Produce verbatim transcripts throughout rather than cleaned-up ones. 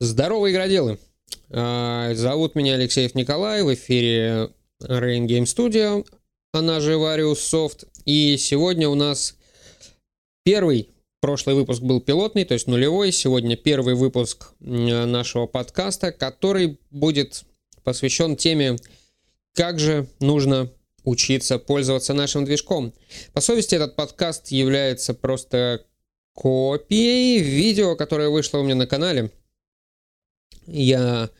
Здорово, игроделы! Зовут меня Алексеев Николай, в эфире Rain Game Studio, она же Varius Soft. И сегодня у нас первый, прошлый выпуск был пилотный, то есть нулевой. Сегодня первый выпуск нашего подкаста, который будет посвящен теме, как же нужно учиться пользоваться нашим движком. По совести, этот подкаст является просто копией видео, которое вышло у меня на канале. Я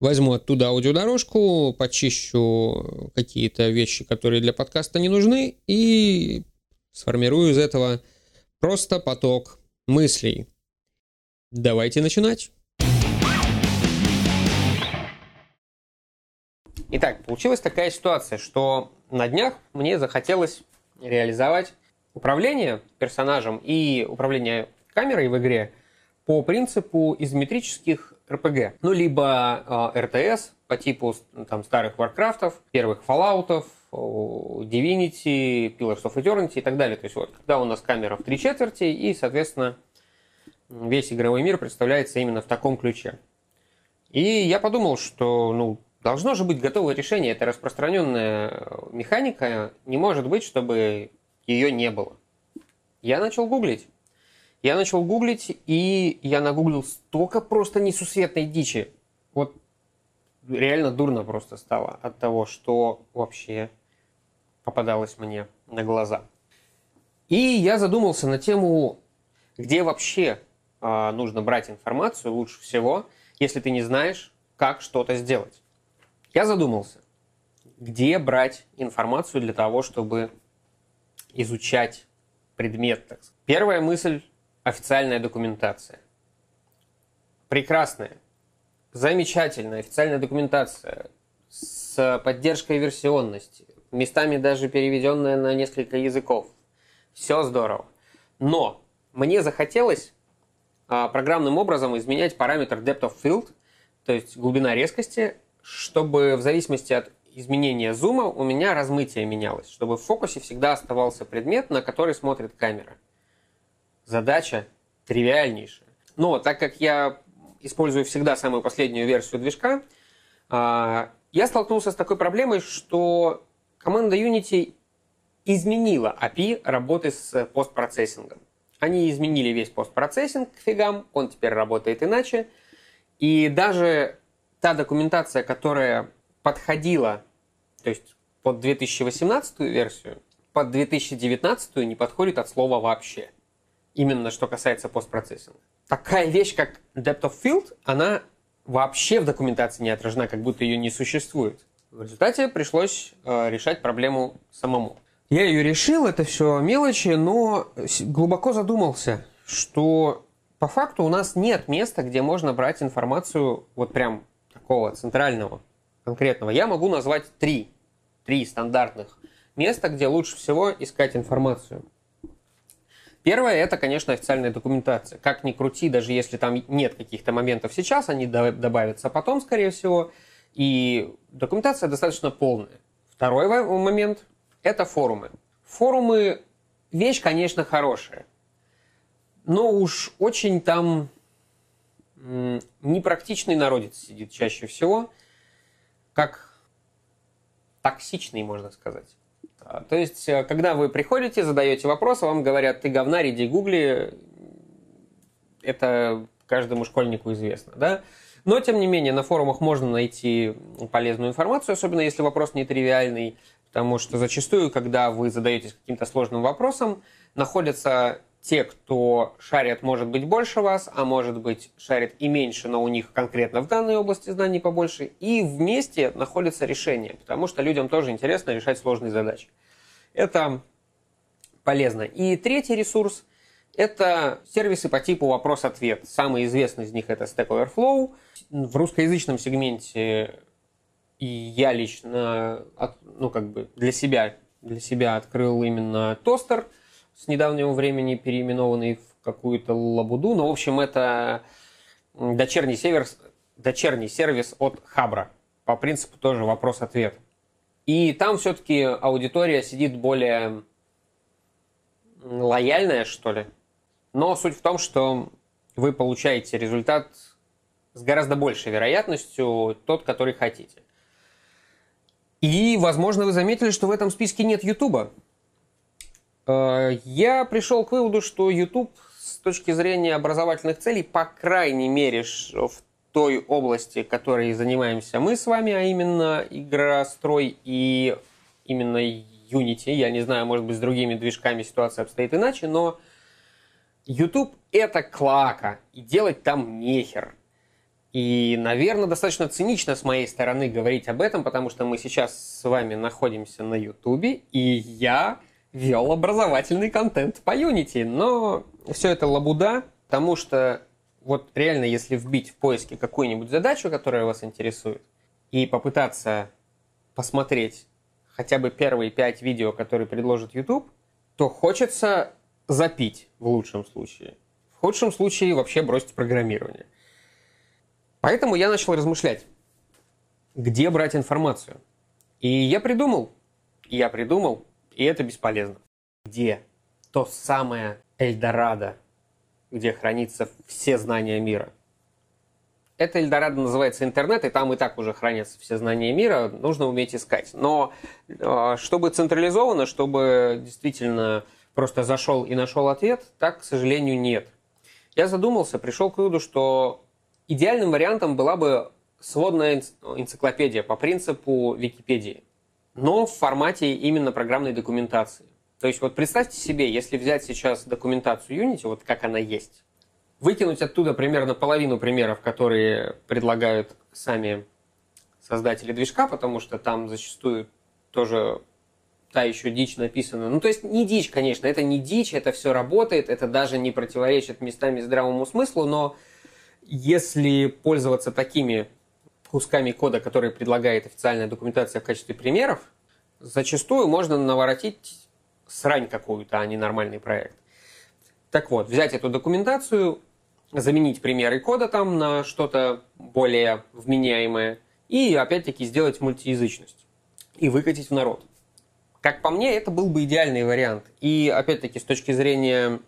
возьму оттуда аудиодорожку, почищу какие-то вещи, которые для подкаста не нужны, и сформирую из этого просто поток мыслей. Давайте начинать. Итак, получилась такая ситуация, что на днях мне захотелось реализовать управление персонажем и управление камерой в игре по принципу изометрических эр пи джи. Ну, либо э, эр ти эс по типу там, старых Warcraft'ов, первых Fallout'ов, Divinity, Pillars of Eternity и так далее. То есть вот, когда у нас камера в три четверти, и, соответственно, весь игровой мир представляется именно в таком ключе. И я подумал, что ну, должно же быть готовое решение. Это распространенная механика, не может быть, чтобы ее не было. Я начал гуглить. Я начал гуглить, и я нагуглил столько просто несусветной дичи. Вот реально дурно просто стало от того, что вообще попадалось мне на глаза. И я задумался на тему, где вообще э, нужно брать информацию лучше всего, если ты не знаешь, как что-то сделать. Я задумался, где брать информацию для того, чтобы изучать предмет, так сказать. Первая мысль — официальная документация. Прекрасная, замечательная официальная документация с поддержкой версионности, местами даже переведенная на несколько языков. Все здорово. Но мне захотелось а, программным образом изменять параметр depth of field, то есть глубина резкости, чтобы в зависимости от изменения зума у меня размытие менялось, чтобы в фокусе всегда оставался предмет, на который смотрит камера. Задача тривиальнейшая. Но так как я использую всегда самую последнюю версию движка, я столкнулся с такой проблемой, что команда Unity изменила эй пи ай работы с постпроцессингом. Они изменили весь постпроцессинг к фигам, он теперь работает иначе. И даже та документация, которая подходила, то есть под две тысячи восемнадцатую версию, под две тысячи девятнадцатую не подходит от слова вообще. Именно что касается постпроцессинга. Такая вещь, как Depth of Field, она вообще в документации не отражена, как будто ее не существует. В результате пришлось э, решать проблему самому. Я ее решил, это все мелочи, но глубоко задумался, что по факту у нас нет места, где можно брать информацию вот прям такого центрального, конкретного. Я могу назвать три, три стандартных места, где лучше всего искать информацию. Первое – это, конечно, официальная документация. Как ни крути, даже если там нет каких-то моментов сейчас, они добавятся потом, скорее всего, и документация достаточно полная. Второй момент – это форумы. Форумы – вещь, конечно, хорошая, но уж очень там непрактичный народец сидит чаще всего, как токсичный, можно сказать. То есть, когда вы приходите, задаете вопрос, а вам говорят: ты говнарь, иди гугли. Это каждому школьнику известно, да? Но, тем не менее, на форумах можно найти полезную информацию, особенно если вопрос нетривиальный, потому что зачастую, когда вы задаетесь каким-то сложным вопросом, находятся те, кто шарит, может быть, больше вас, а может быть, шарит и меньше, но у них конкретно в данной области знаний побольше, и вместе находятся решения, потому что людям тоже интересно решать сложные задачи. Это полезно. И третий ресурс – это сервисы по типу вопрос-ответ. Самый известный из них – это Stack Overflow. В русскоязычном сегменте я лично, ну, как бы для себя, для себя открыл именно Тостер, с недавнего времени переименованный в какую-то лабуду. Но, в общем, это дочерний сервис, дочерний сервис от Хабра. По принципу тоже вопрос-ответ. И там все-таки аудитория сидит более лояльная, что ли. Но суть в том, что вы получаете результат с гораздо большей вероятностью тот, который хотите. И, возможно, вы заметили, что в этом списке нет Ютуба. Я пришел к выводу, что Ютуб с точки зрения образовательных целей, по крайней мере, в той области, которой занимаемся мы с вами, а именно игрострой и именно Unity, я не знаю, может быть, с другими движками ситуация обстоит иначе, но YouTube — это клоака, и делать там нехер. И, наверное, достаточно цинично с моей стороны говорить об этом, потому что мы сейчас с вами находимся на YouTube, и я вел образовательный контент по Unity. Но все это лабуда, потому что вот реально, если вбить в поиске какую-нибудь задачу, которая вас интересует, и попытаться посмотреть хотя бы первые пять видео, которые предложит YouTube, то хочется запить в лучшем случае. В худшем случае вообще бросить программирование. Поэтому я начал размышлять, где брать информацию. И я придумал, я придумал, и это бесполезно. Где то самое Эльдорадо, где хранится все знания мира? Это Эльдорадо называется интернет, и там и так уже хранятся все знания мира, нужно уметь искать. Но чтобы централизованно, чтобы действительно просто зашел и нашел ответ, так, к сожалению, нет. Я задумался, пришел к выводу, что идеальным вариантом была бы сводная энциклопедия по принципу Википедии, но в формате именно программной документации. То есть вот представьте себе, если взять сейчас документацию Unity, вот как она есть, выкинуть оттуда примерно половину примеров, которые предлагают сами создатели движка, потому что там зачастую тоже та еще дичь написана. Ну, то есть не дичь, конечно, это не дичь, это все работает, это даже не противоречит местами здравому смыслу, но если пользоваться такими кусками кода, которые предлагает официальная документация в качестве примеров, зачастую можно наворотить срань какую-то, а не нормальный проект. Так вот, взять эту документацию, заменить примеры кода там на что-то более вменяемое и опять-таки сделать мультиязычность и выкатить в народ. Как по мне, это был бы идеальный вариант. И опять-таки с точки зрения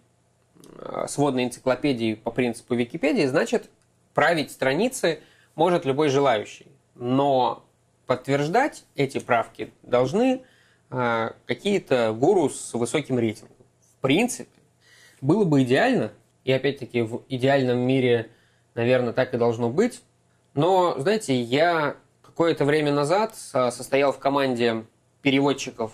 сводной энциклопедии по принципу Википедии, значит, править страницы может любой желающий. Но подтверждать эти правки должны э, какие-то гуру с высоким рейтингом. В принципе, было бы идеально, и опять-таки в идеальном мире, наверное, так и должно быть. Но, знаете, я какое-то время назад состоял в команде переводчиков,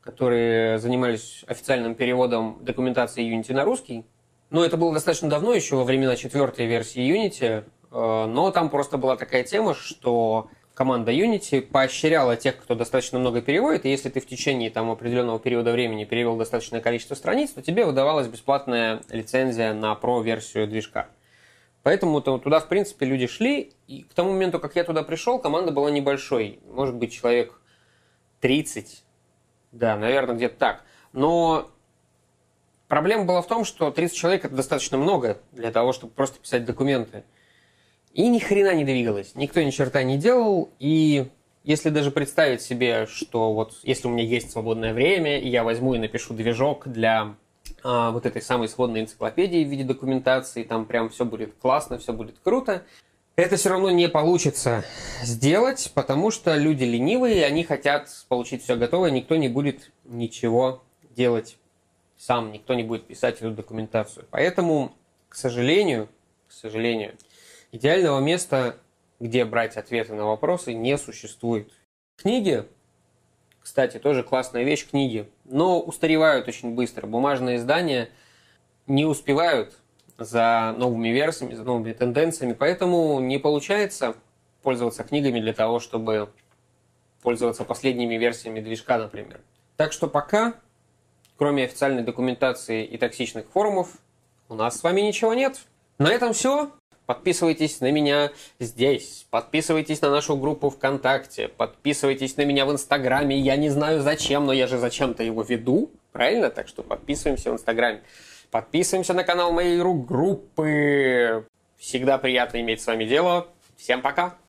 которые занимались официальным переводом документации Unity на русский. Но это было достаточно давно, еще во времена четвертой версии Unity. Но там просто была такая тема, что команда Unity поощряла тех, кто достаточно много переводит, и если ты в течение там, определенного периода времени перевел достаточное количество страниц, то тебе выдавалась бесплатная лицензия на про-версию движка. Поэтому туда, в принципе, люди шли, и к тому моменту, как я туда пришел, команда была небольшой, может быть, человек тридцать, да, наверное, где-то так. Но проблема была в том, что тридцать человек – это достаточно много для того, чтобы просто писать документы. И ни хрена не двигалось, никто ни черта не делал, и если даже представить себе, что вот если у меня есть свободное время, и я возьму и напишу движок для а, вот этой самой сводной энциклопедии в виде документации, там прям все будет классно, все будет круто, это все равно не получится сделать, потому что люди ленивые, они хотят получить все готовое, никто не будет ничего делать сам, никто не будет писать эту документацию. Поэтому, к сожалению, к сожалению, идеального места, где брать ответы на вопросы, не существует. Книги, кстати, тоже классная вещь, книги, но устаревают очень быстро. Бумажные издания не успевают за новыми версиями, за новыми тенденциями, поэтому не получается пользоваться книгами для того, чтобы пользоваться последними версиями движка, например. Так что пока, кроме официальной документации и токсичных форумов, у нас с вами ничего нет. На этом все. Подписывайтесь на меня здесь, подписывайтесь на нашу группу ВКонтакте, подписывайтесь на меня в Инстаграме, я не знаю зачем, но я же зачем-то его веду, правильно? Так что подписываемся в Инстаграме, подписываемся на канал моей группы, всегда приятно иметь с вами дело, всем пока!